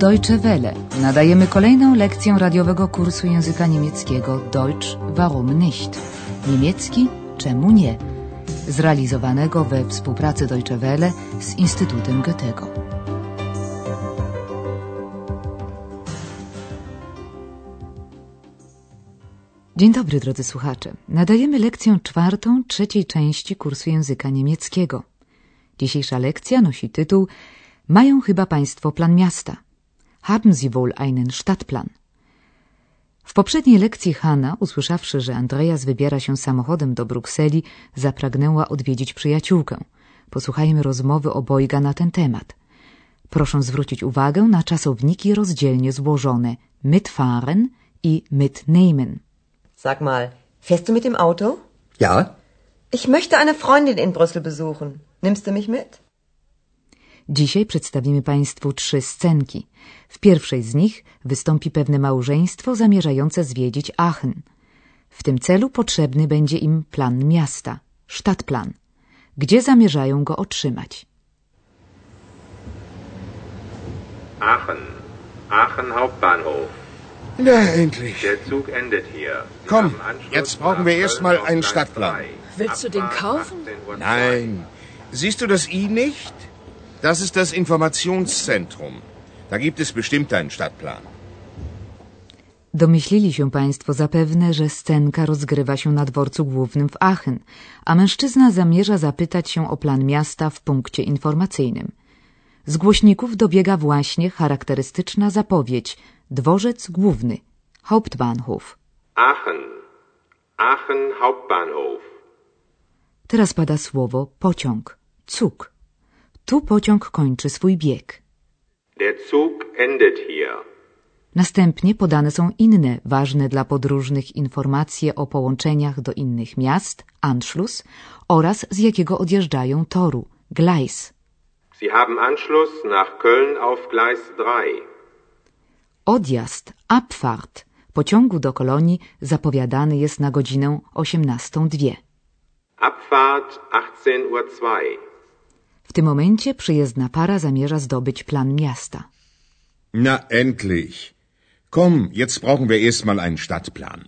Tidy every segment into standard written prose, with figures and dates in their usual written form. Deutsche Welle nadajemy kolejną lekcję radiowego kursu języka niemieckiego Deutsch, warum nicht? Niemiecki, czemu nie? Zrealizowanego we współpracy Deutsche Welle z Instytutem Goethego. Dzień dobry, drodzy słuchacze. Nadajemy lekcję czwartą, trzeciej części kursu języka niemieckiego. Dzisiejsza lekcja nosi tytuł Mają chyba Państwo plan miasta. Haben Sie wohl einen Stadtplan? W poprzedniej lekcji Hanna, usłyszawszy, że Andreas wybiera się samochodem do Brukseli, zapragnęła odwiedzić przyjaciółkę. Posłuchajmy rozmowy obojga na ten temat. Proszę zwrócić uwagę na czasowniki rozdzielnie złożone mitfahren i mitnehmen. Sag mal, fährst du mit dem Auto? Ja. Ich möchte eine Freundin in Brüssel besuchen. Nimmst du mich mit? Dzisiaj przedstawimy Państwu trzy scenki. W pierwszej z nich wystąpi pewne małżeństwo zamierzające zwiedzić Aachen. W tym celu potrzebny będzie im plan miasta, Stadtplan. Gdzie zamierzają go otrzymać? Aachen. Aachen Hauptbahnhof. Na, endlich. Der Zug endet hier. Komm, jetzt brauchen wir erstmal einen Stadtplan. Willst du den kaufen? Nein. Siehst du das I nicht? Das ist das Informationszentrum. Da gibt es bestimmt einen Stadtplan. Domyślili się Państwo zapewne, że scenka rozgrywa się na dworcu głównym w Aachen, a mężczyzna zamierza zapytać się o plan miasta w punkcie informacyjnym. Z głośników dobiega właśnie charakterystyczna zapowiedź. Dworzec główny. Hauptbahnhof. Aachen. Aachen Hauptbahnhof. Teraz pada słowo pociąg. Zug. Tu pociąg kończy swój bieg. Der Zug endet hier. Następnie podane są inne, ważne dla podróżnych informacje o połączeniach do innych miast, Anschluss, oraz z jakiego odjeżdżają toru, Gleis. Sie haben Anschluss nach Köln auf Gleis 3. Odjazd, Abfahrt, pociągu do Kolonii zapowiadany jest na godzinę 18:02. Abfahrt 18:02. W tym momencie przyjezdna para zamierza zdobyć plan miasta. Na endlich. Komm, jetzt brauchen wir erstmal einen Stadtplan.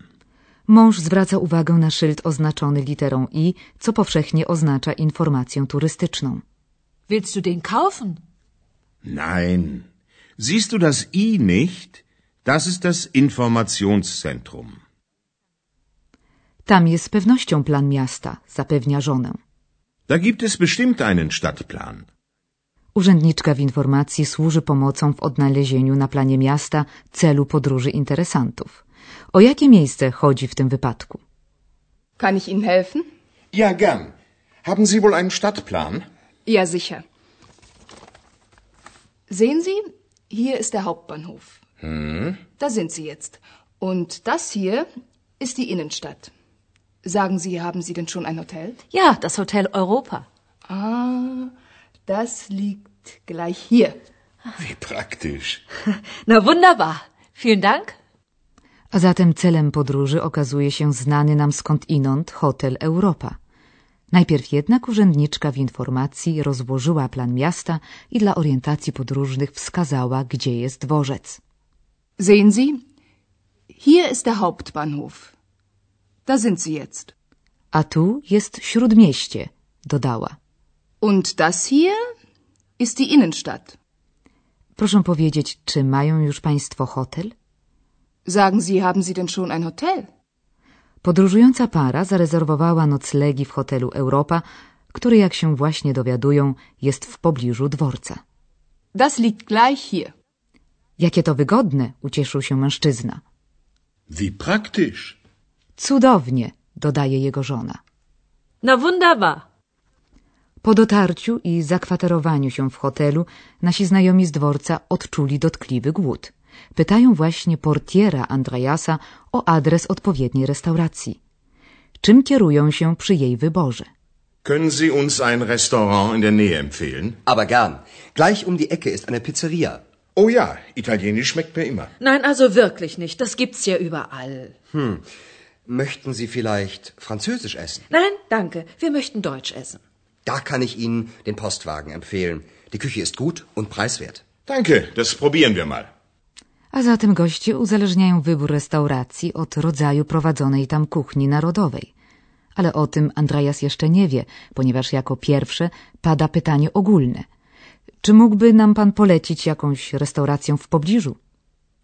Mąż zwraca uwagę na szyld oznaczony literą I, co powszechnie oznacza informację turystyczną. Willst du den kaufen? Nein. Siehst du das I nicht? Das ist das Informationszentrum. Tam jest z pewnością plan miasta, zapewnia żonę. Da gibt es bestimmt einen Stadtplan. Urzędniczka w informacji służy pomocą w odnalezieniu na planie miasta celu podróży interesantów. O jakie miejsce chodzi w tym wypadku? Kann ich Ihnen helfen? Ja, gern. Haben Sie wohl einen Stadtplan? Ja, sicher. Sehen Sie, hier ist der Hauptbahnhof. Da sind Sie jetzt. Und das hier ist die Innenstadt. Sagen Sie, haben Sie denn schon ein Hotel? Ja, das Hotel Europa. Ah, das liegt gleich hier. Wie praktisch. Na wunderbar. Vielen Dank. A zatem celem podróży okazuje się znany nam skądinąd Hotel Europa. Najpierw jednak urzędniczka w informacji rozłożyła plan miasta i dla orientacji podróżnych wskazała, gdzie jest dworzec. Sehen Sie, hier ist der Hauptbahnhof. Da sind Sie jetzt. A tu jest śródmieście, dodała. Und das hier ist die Innenstadt. Proszę powiedzieć, czy mają już Państwo hotel? Sagen Sie, haben Sie denn schon ein Hotel? Podróżująca para zarezerwowała noclegi w hotelu Europa, który, jak się właśnie dowiadują, jest w pobliżu dworca. Das liegt gleich hier. Jakie to wygodne, ucieszył się mężczyzna. Wie praktisch. Cudownie, dodaje jego żona. Na wunderbar. Po dotarciu i zakwaterowaniu się w hotelu nasi znajomi z dworca odczuli dotkliwy głód. Pytają właśnie portiera Andreasa o adres odpowiedniej restauracji. Czym kierują się przy jej wyborze? Können Sie uns ein Restaurant in der Nähe empfehlen? Aber gern. Gleich um die Ecke ist eine Pizzeria. Oh ja, italienisch schmeckt mir immer. Nein, also wirklich nicht. Das gibt's ja überall. Möchten Sie vielleicht französisch essen? Nein, danke. Wir möchten deutsch essen. Da kann ich Ihnen den Postwagen empfehlen. Die Küche ist gut und preiswert. Danke, das probieren wir mal. A zatem goście uzależniają wybór restauracji od rodzaju prowadzonej tam kuchni narodowej. Ale o tym Andreas jeszcze nie wie, ponieważ jako pierwsze pada pytanie ogólne. Czy mógłby nam pan polecić jakąś restaurację w pobliżu?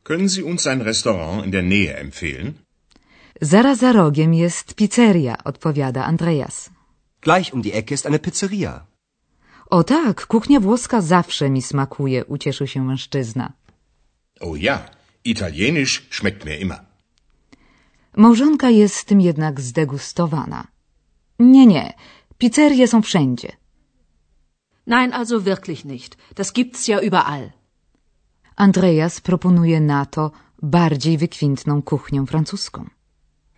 Können Sie uns ein Restaurant in der Nähe empfehlen? Zaraz za rogiem jest pizzeria, odpowiada Andreas. Gleich um die Ecke ist eine Pizzeria. O tak, kuchnia włoska zawsze mi smakuje, ucieszył się mężczyzna. O ja, italienisch schmeckt mir immer. Małżonka jest tym jednak zdegustowana. Nie, pizzerie są wszędzie. Nein, also wirklich nicht. Das gibt's ja überall. Andreas proponuje na to bardziej wykwintną kuchnię francuską.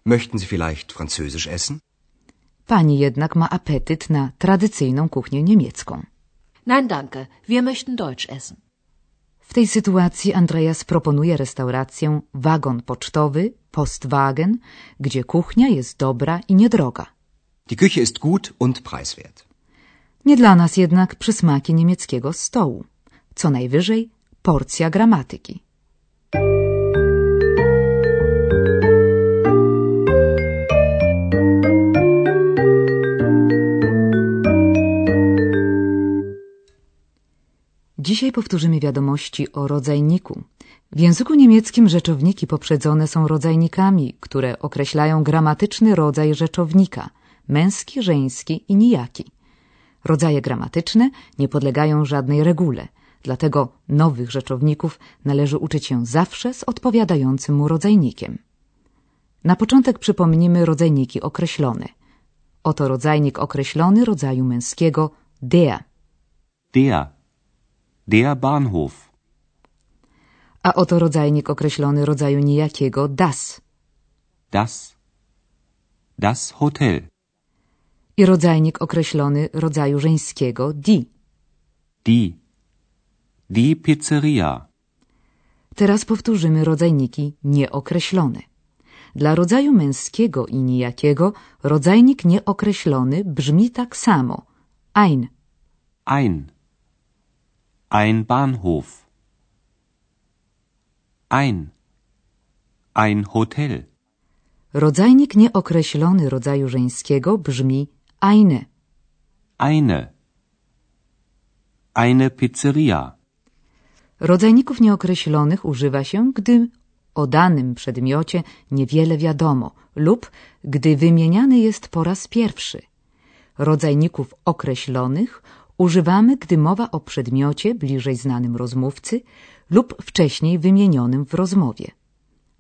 Möchten Sie vielleicht französisch essen? Pani jednak ma apetyt na tradycyjną kuchnię niemiecką. Nein, danke. Wir möchten Deutsch essen. W tej sytuacji Andreas proponuje restaurację wagon pocztowy, Postwagen, gdzie kuchnia jest dobra i niedroga. Die Küche ist gut und preiswert. Nie dla nas jednak przysmaki niemieckiego stołu. Co najwyżej porcja gramatyki. Dzisiaj powtórzymy wiadomości o rodzajniku. W języku niemieckim rzeczowniki poprzedzone są rodzajnikami, które określają gramatyczny rodzaj rzeczownika – męski, żeński i nijaki. Rodzaje gramatyczne nie podlegają żadnej regule, dlatego nowych rzeczowników należy uczyć się zawsze z odpowiadającym mu rodzajnikiem. Na początek przypomnimy rodzajniki określone. Oto rodzajnik określony rodzaju męskiego – der. Der. Der Bahnhof. A oto rodzajnik określony rodzaju nijakiego das. Das. Das Hotel. I rodzajnik określony rodzaju żeńskiego die. Die. Die Pizzeria. Teraz powtórzymy rodzajniki nieokreślone. Dla rodzaju męskiego i nijakiego rodzajnik nieokreślony brzmi tak samo. Ein. Ein. Ein Bahnhof. Ein. Ein Hotel. Rodzajnik nieokreślony rodzaju żeńskiego brzmi eine. Eine. Eine Pizzeria. Rodzajników nieokreślonych używa się, gdy o danym przedmiocie niewiele wiadomo lub gdy wymieniany jest po raz pierwszy. Rodzajników określonych używamy, gdy mowa o przedmiocie bliżej znanym rozmówcy lub wcześniej wymienionym w rozmowie.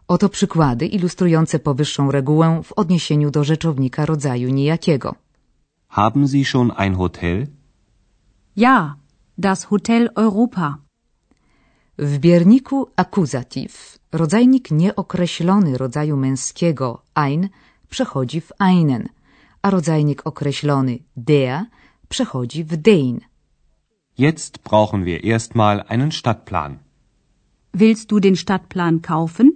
Oto przykłady ilustrujące powyższą regułę w odniesieniu do rzeczownika rodzaju nijakiego. Haben Sie schon ein Hotel? Ja, das Hotel Europa. W bierniku akuzatyw rodzajnik nieokreślony rodzaju męskiego ein przechodzi w einen, a rodzajnik określony der przechodzi w den. Jetzt brauchen wir erstmal einen Stadtplan. Willst du den Stadtplan kaufen?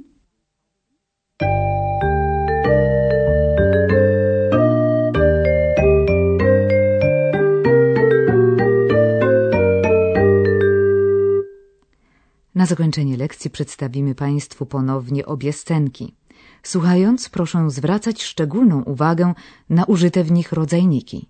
Na zakończenie lekcji przedstawimy Państwu ponownie obie scenki. Słuchając, proszę zwracać szczególną uwagę na użyte w nich rodzajniki.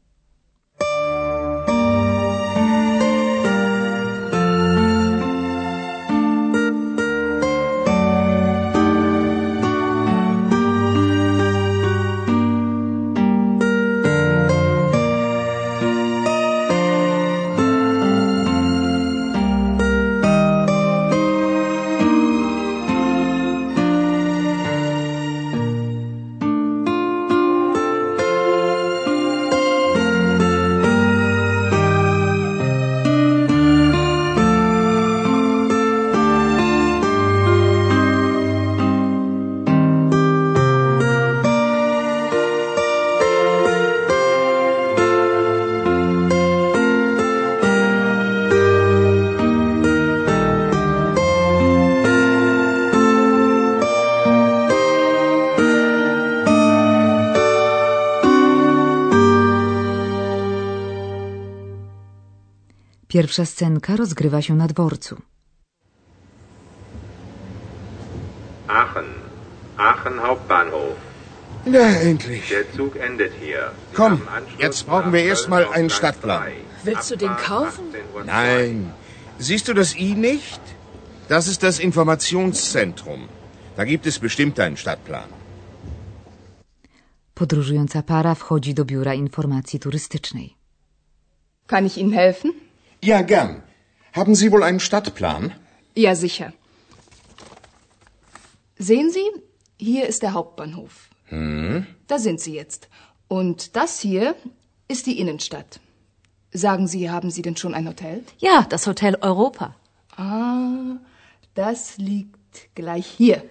Pierwsza scenka rozgrywa się na dworcu. Aachen Hauptbahnhof. Na, endlich. Der Zug endet hier. Komm, jetzt brauchen wir erstmal einen Stadtplan. Willst du den kaufen? Nein. Siehst du das I nicht? Das ist das Informationszentrum. Da gibt es bestimmt einen Stadtplan. Podróżująca para wchodzi do biura informacji turystycznej. Kann ich Ihnen helfen? Ja, gern. Haben Sie wohl einen Stadtplan? Ja, sicher. Sehen Sie, hier ist der Hauptbahnhof. Hm? Da sind Sie jetzt. Und das hier ist die Innenstadt. Sagen Sie, haben Sie denn schon ein Hotel? Ja, das Hotel Europa. Ah, das liegt gleich hier.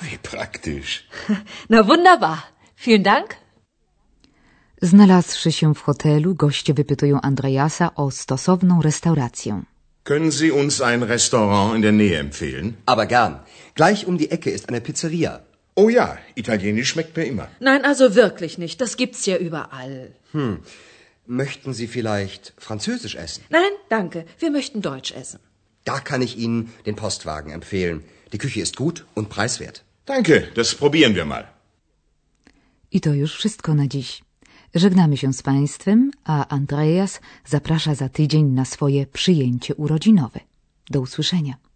Wie praktisch. Na wunderbar. Vielen Dank. Znalazłszy się w hotelu, goście wypytują Andreasa o stosowną restaurację. Können Sie uns ein Restaurant in der Nähe empfehlen? Aber gern. Gleich um die Ecke ist eine Pizzeria. Oh ja, italienisch schmeckt mir immer. Nein, also wirklich nicht. Das gibt's ja überall. Hm. Möchten Sie vielleicht Französisch essen? Nein, danke. Wir möchten Deutsch essen. Da kann ich Ihnen den Postwagen empfehlen. Die Küche ist gut und preiswert. Danke, das probieren wir mal. I to już wszystko na dziś. Żegnamy się z Państwem, a Andreas zaprasza za tydzień na swoje przyjęcie urodzinowe. Do usłyszenia.